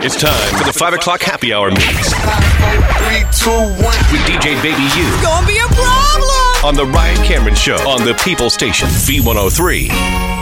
It's time for the 5 o'clock happy hour mix. 5, 4, 3, 2, 1. With DJ Baby U. It's gonna be a problem. On the Ryan Cameron Show. On the People Station. V103.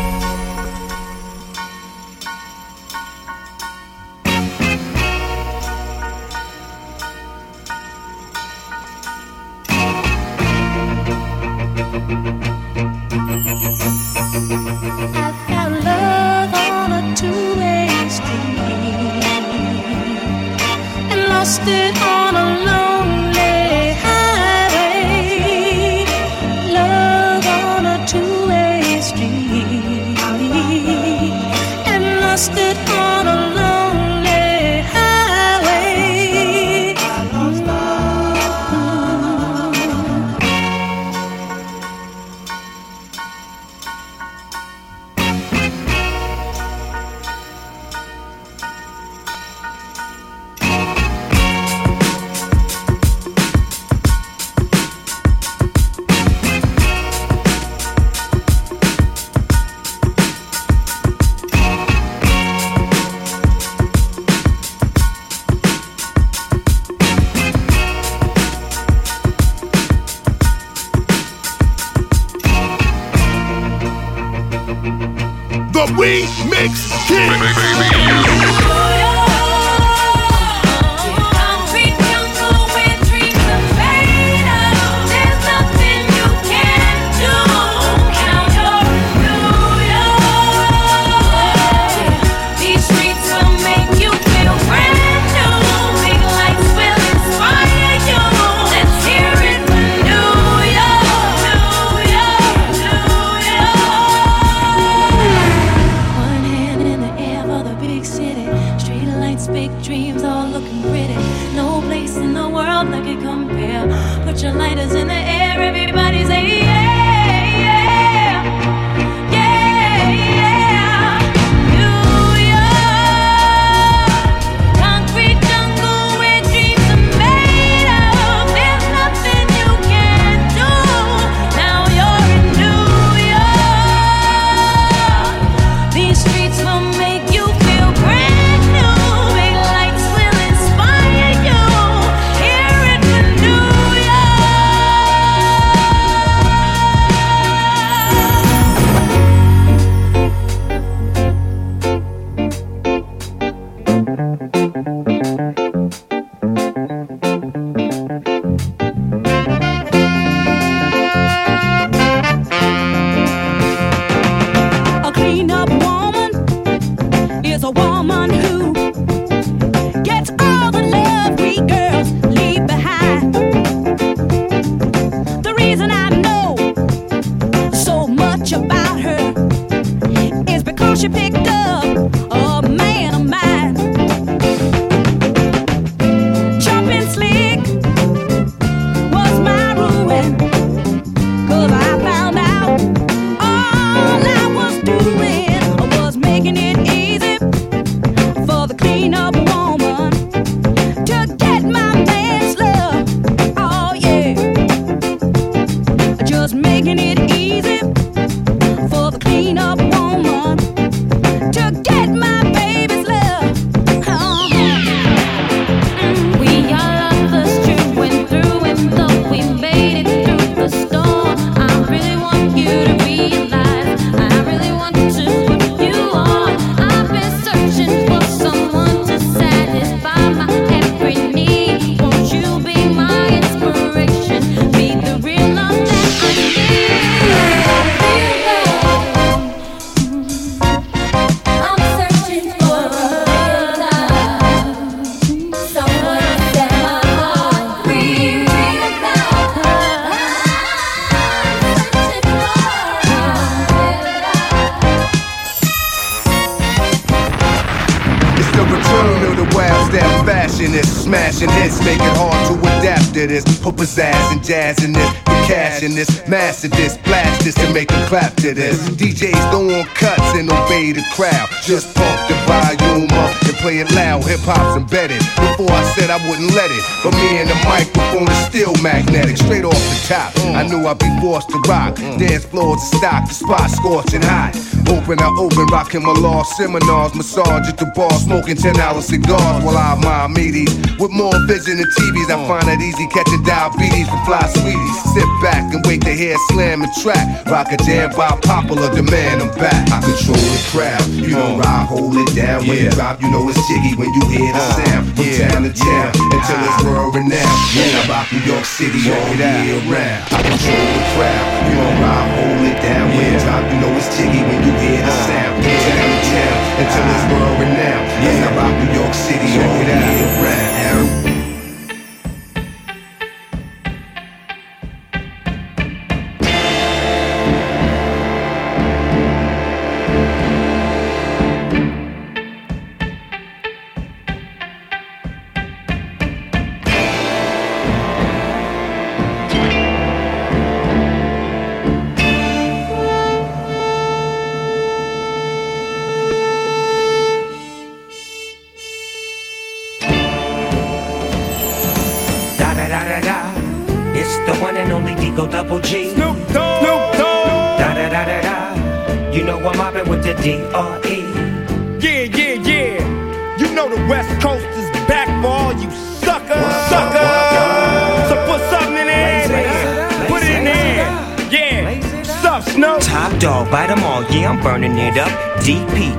Jazz in this, the cash in this, master this, blast this to make them clap to this. DJs don't want cuts and obey the crowd. Just pump the volume up and play it loud, hip-hop's embedded. Before I said I wouldn't let it, but me and the microphone is still magnetic. Straight off the top, I knew I'd be forced to rock. Dance floors to stock, the spot scorching hot. Open, I open, rocking my law seminars. Massage at the bar, smoking $10 cigars while I admire meaties. With more vision than TVs, I find it easy catching diabetes from fly sweeties. Sit back and wait to hear slam and track. Rock a jam by popular demand, I'm back. I control the crowd, you know I hold it down. When it drop, you know it's jiggy when you hear the sound. From town to town, until it's world renowned. When I rock New York City all year round. I control the crowd, you know I hold it down. When it drop, you know it's jiggy when you hear the sound. From town to town, until it's world renowned. When I rock New York City all year round.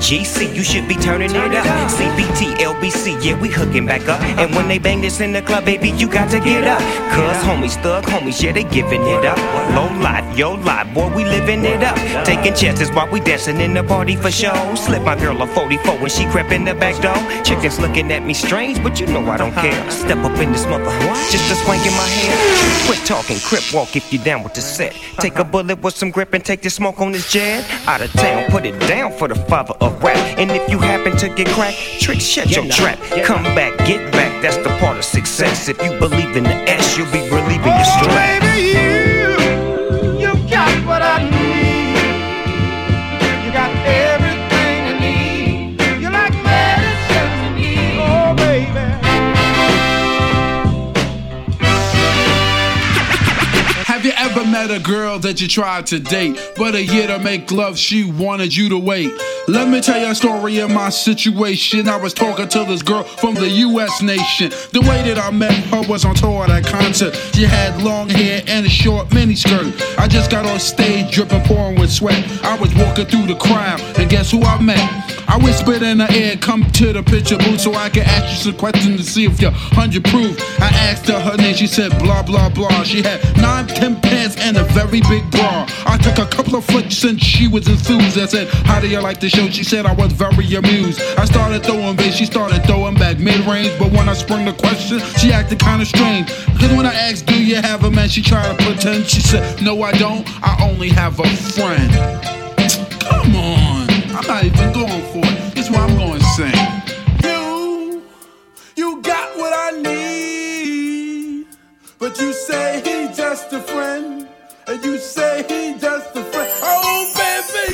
GC, you should be turning it up. CBT, LBC, yeah, we hooking back up. And when they bang this in the club, baby, you got to get up. Cuz homies, thug homies, yeah, they giving it up. Low lot, yo lot, boy, we living it up. Taking chances while we dancing in the party for show. Slip my girl a 44 when she crept in the back door. Chickens looking at me strange, but you know I don't care. Step up in this mother, just a swank in my hair. Quit talking, crip walk if you down with the set. Take a bullet with some grip and take the smoke on this jet. Out of town, put it down for the father of rap. And if you happen to get cracked, trick, shut your trap. Come back, get back, that's the part of success. If you believe in the S, you'll be relieving your stress. Oh, baby, you got what I need. You got everything I need. You're like medicine to me. Oh, baby. Have you ever met a girl that you tried to date, but a year to make love, she wanted you to wait? Let me tell you a story of my situation. I was talking to this girl from the U.S. nation. The way that I met her was on tour at a concert. She had long hair and a short miniskirt. I just got on stage dripping, pouring with sweat. I was walking through the crowd, and guess who I met? I whispered in her ear, come to the picture booth so I can ask you some questions to see if you're 100 proof. I asked her her name, she said blah, blah, blah. She had 9-10 pants and a very big bra. I took a couple of flicks and she was enthused. I said, how do you like this? She said I was very amused. I started throwing bass, she started throwing back mid-range. But when I sprung the question, she acted kind of strange. Cause when I asked, do you have a man, she tried to pretend. She said, no I don't, I only have a friend. Come on, I'm not even going for it. That's why I'm going to sing. You got what I need. But you say he just a friend. And you say he just a friend. Oh baby,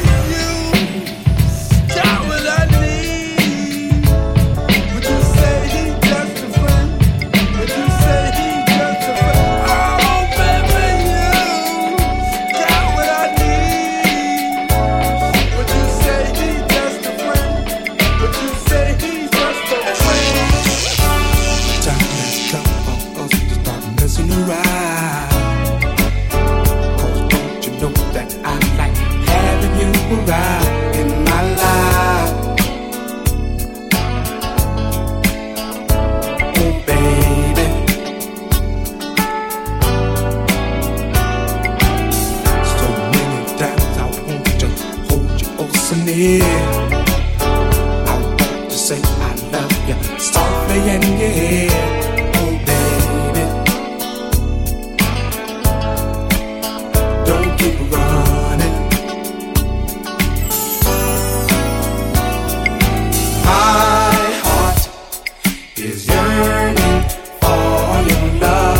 is yearning for your love.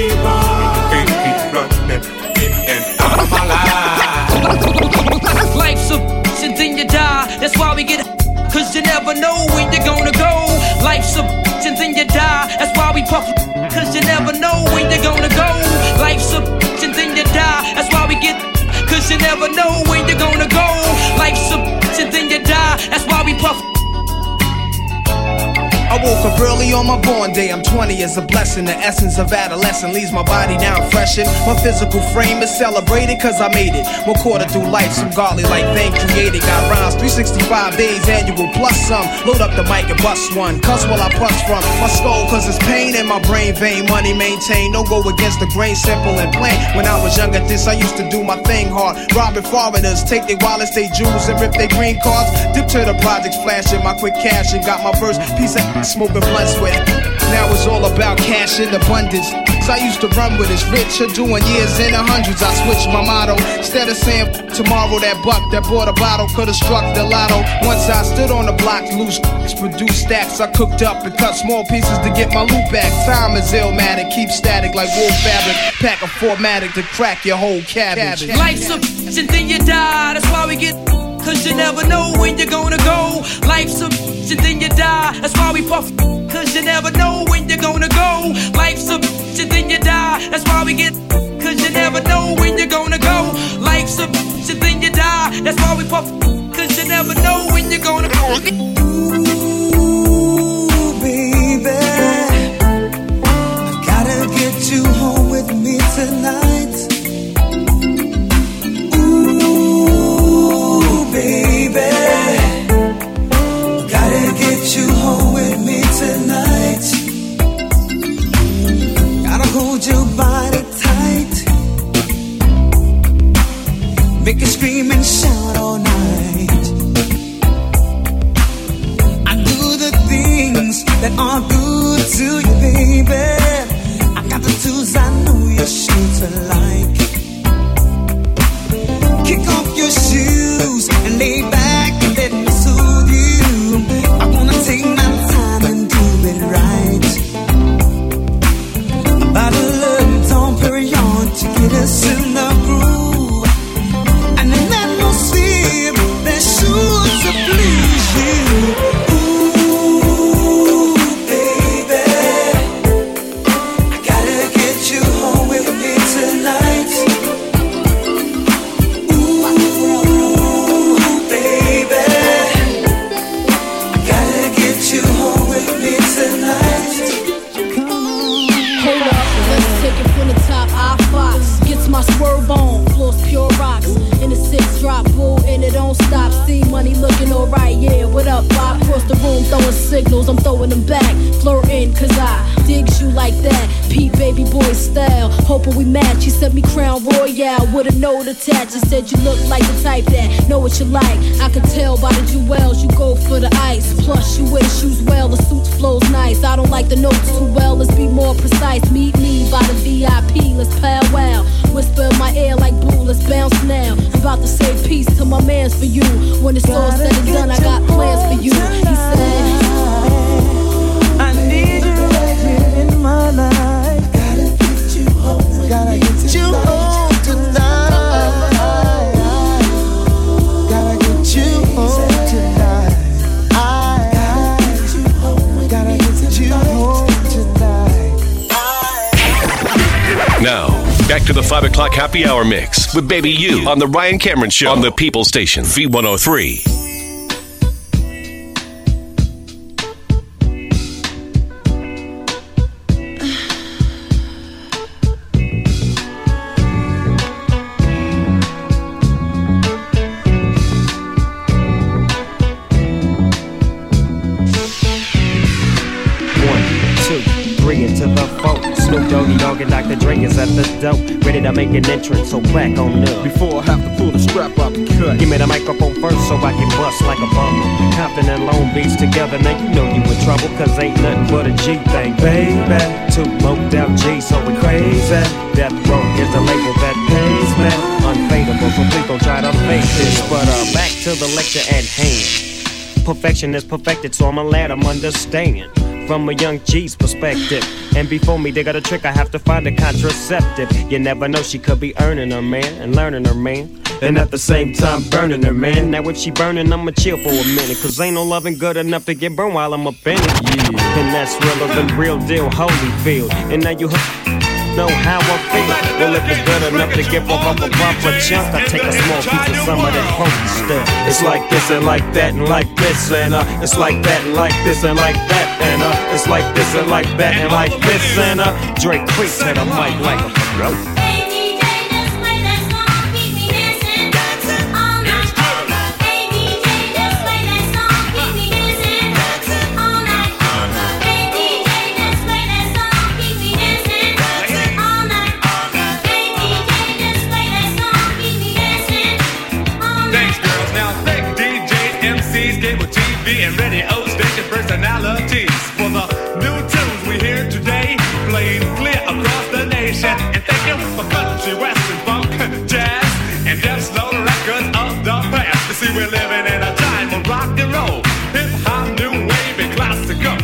keep on. Keep running in and out of my life. Life's a bitch and then you die. That's why we get cause you never know where you're gonna go. Life's a bitch and then you die. That's why we puff cause you never know where you're gonna go. Life's a bitch and then you die. That's why we get cause you never know where you're gonna go. Life's a bitch and then you die. That's why we puff. I woke up early on my born day, I'm 20 is a blessing. The essence of adolescence leaves my body now freshened. My physical frame is celebrated cause I made it. One quarter through life, some godly like thing created. Got rhymes, 365 days annual plus some. Load up the mic and bust one, cuss while I bust from my skull cause it's pain in my brain vein. Money maintained, don't go against the grain, simple and plain. When I was younger this, I used to do my thing hard. Robbing foreigners, take their wallets, they jewels and rip their green cards. Dip to the projects, flashing my quick cash and got my first piece of smoking blunt sweat. Now it's all about cash in abundance. So I used to run with this rich or doing years in the hundreds. I switched my motto. Instead of saying tomorrow, that buck that bought a bottle could've struck the lotto. Once I stood on the block, loose produced stacks. I cooked up and cut small pieces to get my loot back. Time is illmatic, keep static like wool fabric. Pack a formatic to crack your whole cabbage. Life's a bitch and then you die. That's why we get cause you never know when you're gonna go. Life's a bitch and then you die. That's why we puff cause you never know when you're gonna go. Life's a bitch and then you die. That's why we get cause you never know when you're gonna go. Life's a bitch and then you die. That's why we puff cause you never know when you're gonna go. Ooh, baby, I gotta get you home with me tonight. You home with me tonight. Gotta hold your body tight. Make you scream and shout all night. I do the things that are good to you, baby. I got the tools I know you're sure to like. Kick off your shoes and lay back and let me soothe you. Take my time and do it right. A bottle of Dom Perignon to get us in the groove, and an atmosphere that sure to please you. Ooh, baby, I gotta get you home with me tonight. My swerve on, floors pure rocks. In the six drop, bull, and it don't stop. See money looking alright, yeah, what up, Bob? Cross the room, throwing signals, I'm throwing them back. Flirting, cause I digs you like that. Pete baby boy style, hoping we match. You sent me crown royale with a note attached. You said you look like the type that know what you like. I could tell by the jewels, you go for the ice. Plus you wear shoes well, the suit flows nice. I don't like the notes too well, let's be more precise. Meet me by the VIP, let's powwow. Whisper in my ear like blue, let's bounce now. I'm about to say peace to my mans for you. When it's all said and done, I got plans for you. He said, I need you right here in my life. Gotta get you home. Gotta get you home tonight. Gotta get you home tonight. Gotta get you home tonight. Now, back to the 5 o'clock happy hour mix with Baby U on the Ryan Cameron Show on the People Station, V103. Dr. Dre is at the dope, ready to make an entrance, so back on up. Before I have to pull the strap out the cut, give me the microphone first so I can bust like a bummer. Compton and Long Beach together, now you know you in trouble, cause ain't nothing but a G thing, baby. Two moped out G, so we crazy. Death Row is the label that pays me. Unfadable, so please don't try to fake this. But back to the lecture at hand. Perfection is perfected, so I'm a lad, I'm understanding from a young G's perspective. And before me, they got a trick, I have to find a contraceptive. You never know, she could be earning her man and learning her man, and at the same time burning her man. Now if she burning, I'ma chill for a minute, cause ain't no loving good enough to get burned while I'm up in it. Yeah. And that's realer than real deal Holyfield. And now you know how I feel. Well, if it's good enough to give off a bump a chunk, I take a small piece of some of that funky stuff. It's like this and like that and like this and it's like that and like this and like that and it's like this and like that and like this and Drake creeps and I might like a bro. And radio station personalities for the new tunes we hear today, played clear across the nation. And thank you for country, western, funk, jazz, and Death Row records of the past. You see, we're living in a time of rock and roll, hip hop, new wave, and classical.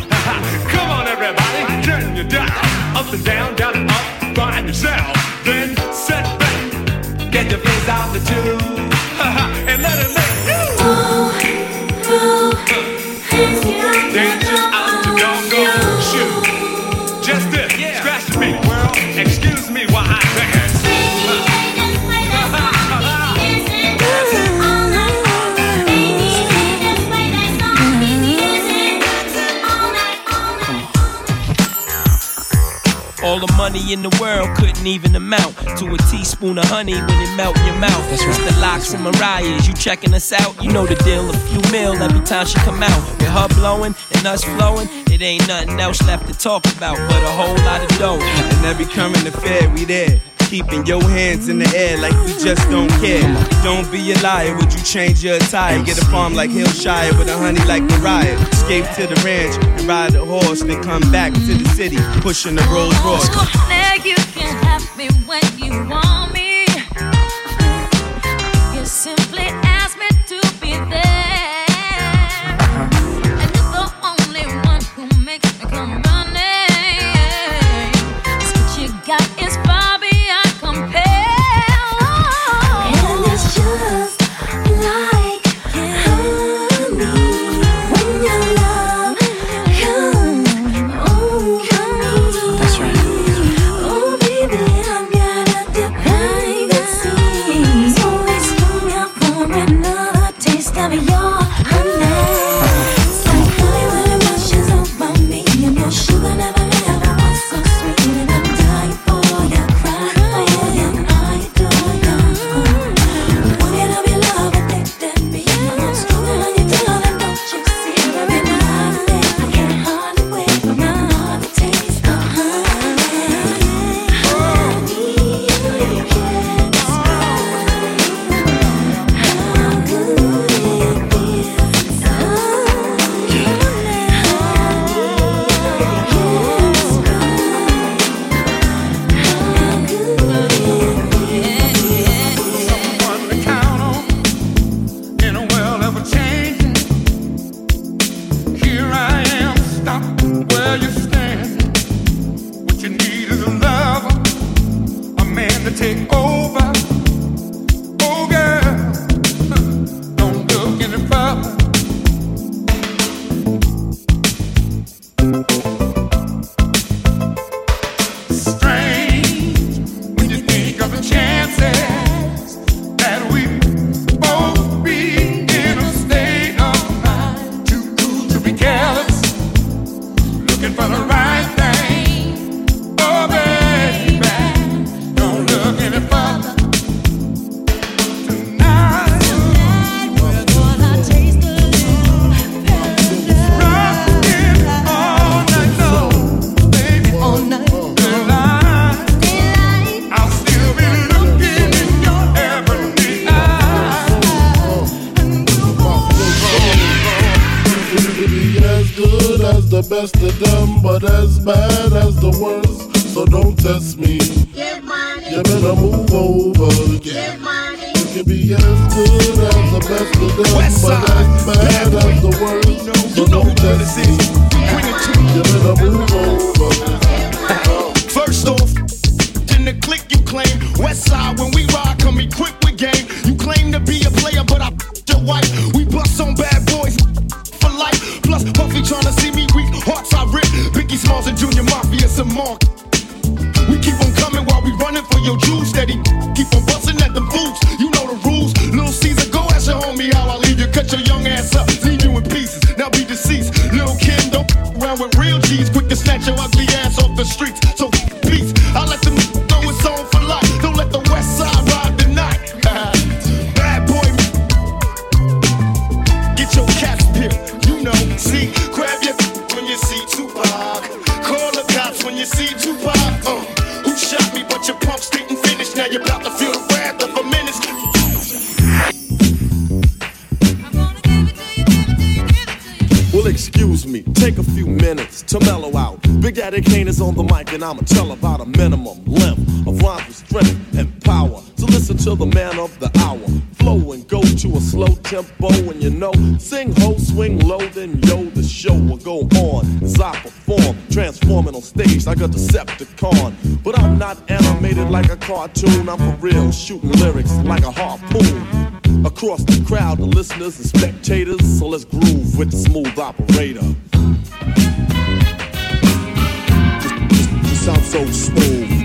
Come on, everybody, turn your dial up and down, down and up, find yourself, then set back, get your face out the tune, and let it make you. Dance out to go shoot. Just this, scratch me, world. Excuse me while I dance. All the money in the world couldn't even amount to a teaspoon of honey when it melt in your mouth. That's right. It's the Locks and Mariah's, you checking us out, you know the deal. A few mil every time she come out. With her blowing and us flowing, it ain't nothing else left to talk about but a whole lot of dough. And every coming to fair, we there. Keeping your hands in the air like we just don't care. Don't be a liar, would you change your attire? Get a farm like Hillshire with a honey like Mariah. Escape to the ranch and ride a horse, then come back to the city, pushing the Rolls Royce. Now you can have me when you want me. You simply ask me to be there. And you're the only one who makes me come running. It's what you got is fun. can be as good as the best of them, but as bad as the worst. You know who done this is. You better move over. First off, in the click you claim. Westside, when we ride, come equipped with game. You claim to be a player, but I your wife. We bust on bad boys for life. Plus, Puffy tryna see me weak. Hearts I rip. Biggie Smalls and Junior Mafia, some more. We keep on coming while we running for your juice. Steady, keep on busting at them fools. You know the rules. Little Caesar, go ask your homie how I leave you. Cut your young ass up, leave you in pieces. Now be deceased. Lil' Kim, don't around with real G's. Quick to snatch your ugly ass off the streets. So peace. I let them know it's on for life. Don't let the West Side ride tonight. Bad boy, get your cats pipped. You know, see, grab your when you see Tupac. Call the cops when you see Tupac. Shot me, but your pumps didn't finish. Now you're about to feel the wrath of a menace. I'm gonna give it to you, give it to you, give it to you. Well, excuse me, take a few minutes to mellow out. Big Daddy Kane is on the mic, and I'ma tell about a minimum length of rhymes with strength and power. So listen to the man of the hour. Flow and go to a slow tempo, and you know, sing ho, swing low, then yo, the show will go on as I perform, transforming on stage like a Decepticon. But I'm not animated like a cartoon, I'm for real, shooting lyrics like a harpoon. Across the crowd, the listeners and spectators, so let's groove with the smooth operator. You sound so smooth.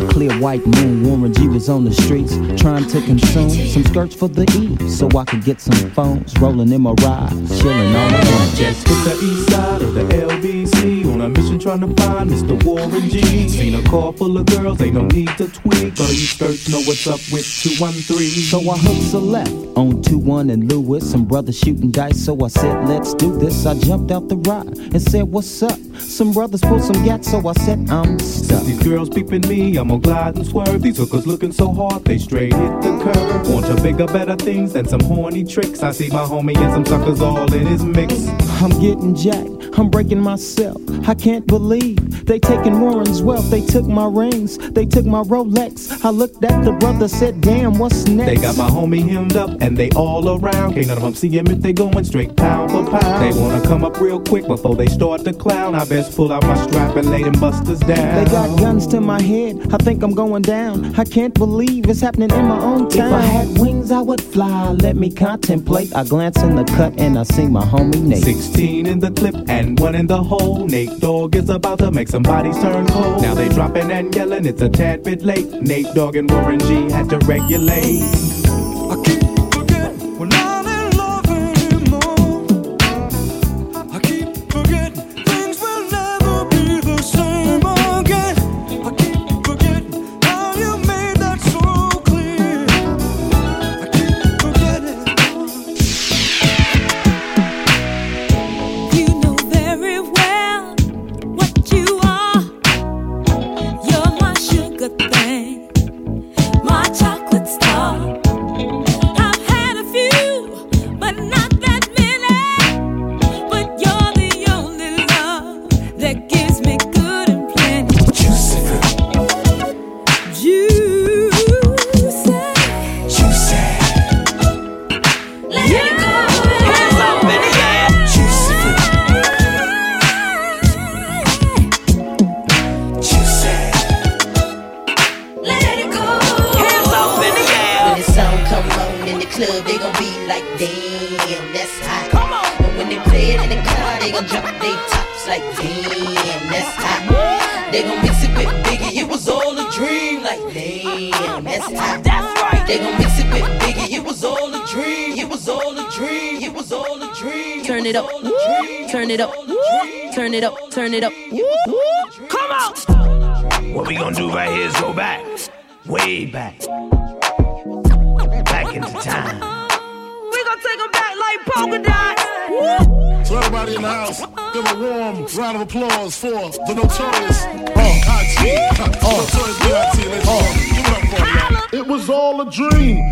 A clear white moon, Warren G was on the streets trying to consume some skirts for the E, so I could get some phones rolling in my ride, chilling all alone. Just hit the east side of the LBC on a mission trying to find Mr. Warren G. Seen a car full of girls, ain't no need to tweak, but you skirts know what's up with 213. So I hooked a left on 21 and Lewis, some brothers shooting dice, so I said let's do this. I jumped out the ride and said what's up. Some brothers pulled some gats, so I said I'm stuck. These girls peeping me, I'm gonna glide and swerve. These hookers looking so hard, they straight hit the curve. Want to bigger, better things than some horny tricks. I see my homie and some suckers all in his mix. I'm getting jacked, I'm breaking myself. I can't believe they taking Warren's wealth. They took my rings, they took my Rolex. I looked at the brother, said damn, what's next? They got my homie hemmed up and they all around. Can't none of them see him if they going straight pound for pound. They wanna come up real quick before they start to clown. I best pull out my strap and lay them busters down. They got guns to my head, I think I'm going down. I can't believe it's happening in my own town. If I had wings I would fly, let me contemplate. I glance in the cut and I see my homie Nate. 16 in the clip and 1 in the hole. Nate Dogg is about to make some bodies turn cold. Now they dropping and yelling, it's a tad bit late. Nate Dogg and Warren G had to regulate. I can't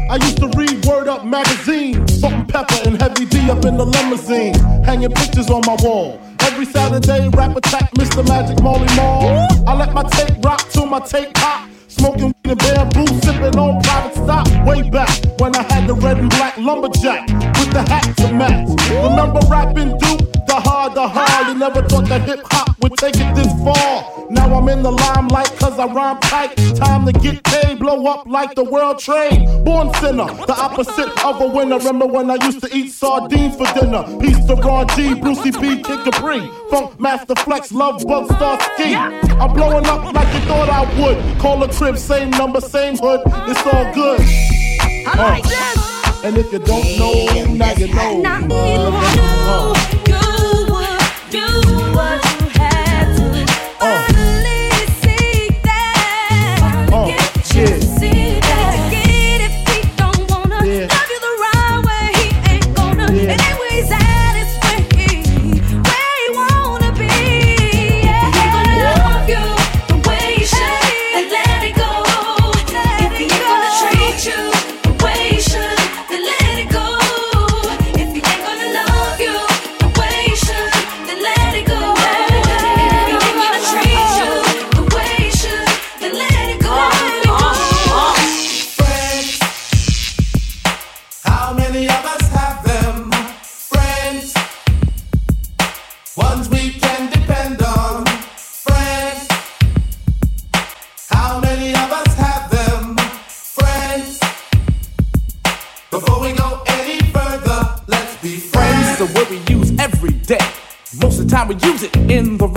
I used to read Word Up magazine, Salt and Pepper and Heavy D up in the limousine, hanging pictures on my wall. Every Saturday, rap attack, Mr. Magic, Marley Mall. I let my tape rock till my tape pop, smoking weed and bamboo, sipping on private stock. Way back when I had the red and black lumberjack with the hat to match. Remember rapping Duke? The hard, you never thought that hip hop would take it this far. Now I'm in the limelight cause I rhyme tight. Time to get paid, blow up like the world trade. Born sinner, the opposite of a winner. Remember when I used to eat sardines for dinner? Peace to Ron G, Brucey B, Kick debris. Funk master flex, love bug, star ski. I'm blowing up like you thought I would. Call a crib, same number, same hood. It's all good. I like this. And if you don't know, now you know. time we use it in the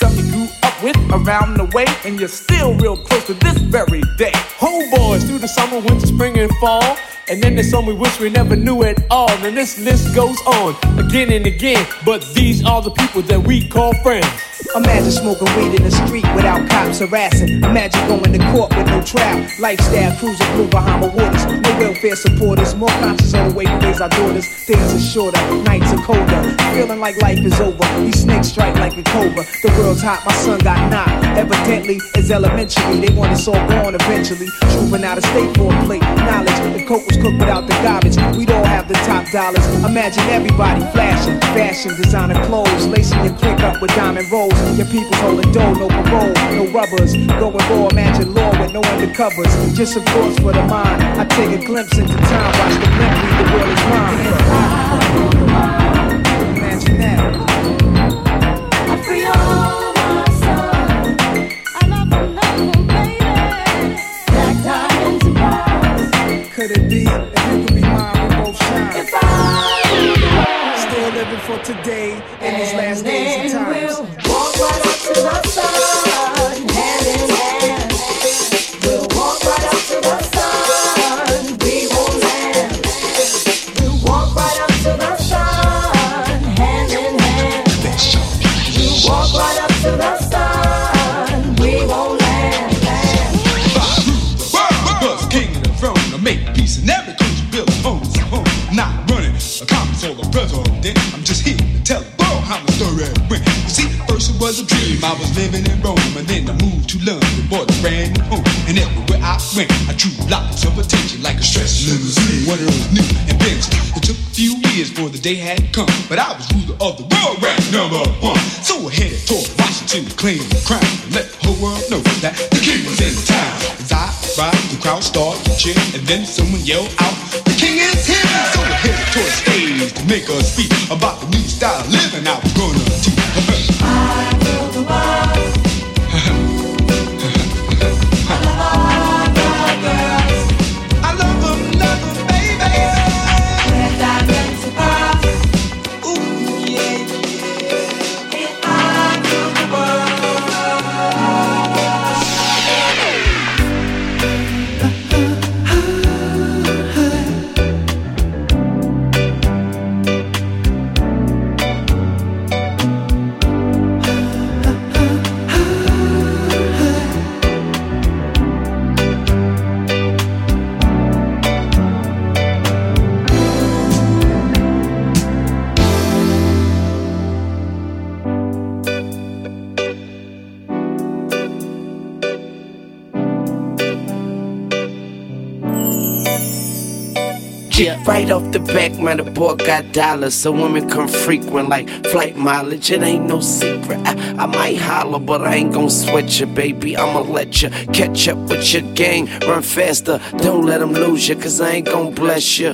Some you grew up with around the way, and you're still real close to this very day. Homeboys through the summer, winter, spring, and fall. And then there's some we wish we never knew at all. And this list goes on again and again, but these are the people that we call friends. Imagine smoking weed in the street without cops harassing. Imagine going to court with no trial. Lifestyle cruising through Bahama waters. No welfare supporters, more conscious of the way we raise our daughters. Days are shorter, nights are colder, feeling like life is over. These snakes strike like a cobra. The world's hot, my son got knocked. Evidently, it's elementary. They want us all gone eventually. Trooping out of state for a plate. Knowledge, the coke was cooked without the garbage. We'd all have the top dollars. Imagine everybody flashing, fashion, designing clothes, lacing your click up with diamond rolls. Your people's holding dough, no parole, no rubbers. Going raw, imagine law with no undercovers. Just some thoughts for the mind. I take a glimpse into time, watch the blimp lead, the world is mine. Imagine that. I free all. Could it be that you could be mine with both sides? Still living for today in these last days and times. We'll walk right up to the sun, hand in hand. We'll walk right up to the sun, we won't land. We'll walk right up to the sun, hand in hand. We'll walk right up to the sun, we won't land. Five, king of the throne. Make peace in every country, build a home, not running a conference or a president. I'm just here to tell the world how my story went. You see, first it was a dream, I was living in Rome, and then I moved to London, bought a brand new home, and everywhere I went, I drew lots of attention like a stress limousine. What it was new and benched. It took a few years for the day had come, but I was ruler of the world, ranked #1. So I headed toward Washington, claimed the crown, and let the whole world know that the king was in town. As I arrived, the crowd started to cheer, and then someone yelled out, "The king is here!" So I headed toward the stage to make a speech about the new style of living I was gonna teach. I feel the world. I love all the girls. I love them, baby. We're diamonds and pearls. Ooh, yeah, yeah. And I feel the right off the back, man, the boy got dollars, so women come frequent like flight mileage. It ain't no secret. I might holler, but I ain't gon' sweat you, baby. I'ma let you catch up with your gang. Run faster, don't let them lose you, cause I ain't gon' bless you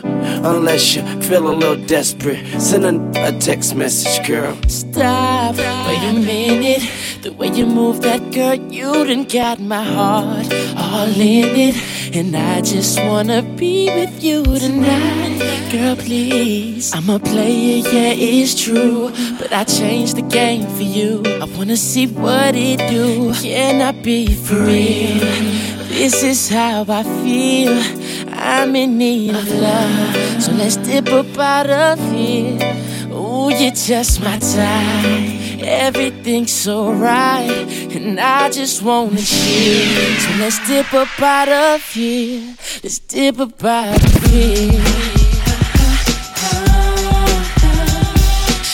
unless you feel a little desperate. Send a text message, girl. Stop, wait a minute. The way you move that, girl, you done got my heart all in it. And I just wanna be with you tonight. Girl, please. I'm a player, yeah, it's true, but I changed the game for you. I wanna see what it do. Can I be for real? This is how I feel. I'm in need of love, so let's dip up out of here. Ooh, you're just my type. Everything's so right, and I just wanna chill. So let's dip up out of here. Let's dip up out of here.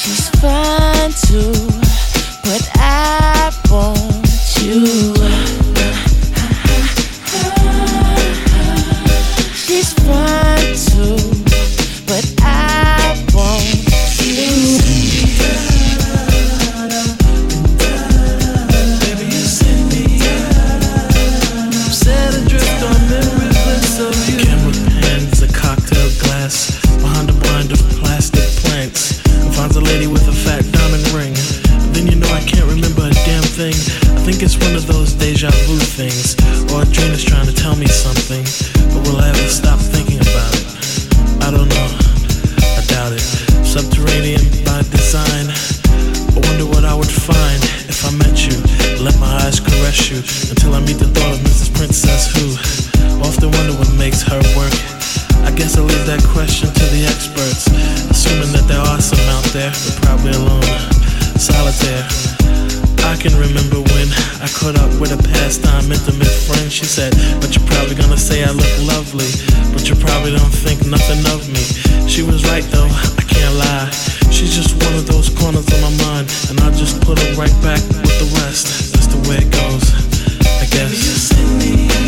She's fine too, but I want you. She's fine too, but I want you. thing. I think it's one of those deja vu things, or a dream is trying to tell me something, but will I ever stop thinking about it? I don't know, I doubt it. Subterranean by design, I wonder what I would find if I met you. Let my eyes caress you until I meet the thought of Mrs. Princess, who often wonder what makes her work. I guess I'll leave that question to the experts, assuming that there are some out there, but probably alone, solitaire. I can remember when I caught up with a pastime intimate friend. She said, but you're probably gonna say I look lovely, but you probably don't think nothing of me. She was right though, I can't lie. She's just one of those corners of my mind, and I just put her right back with the rest. That's the way it goes, I guess.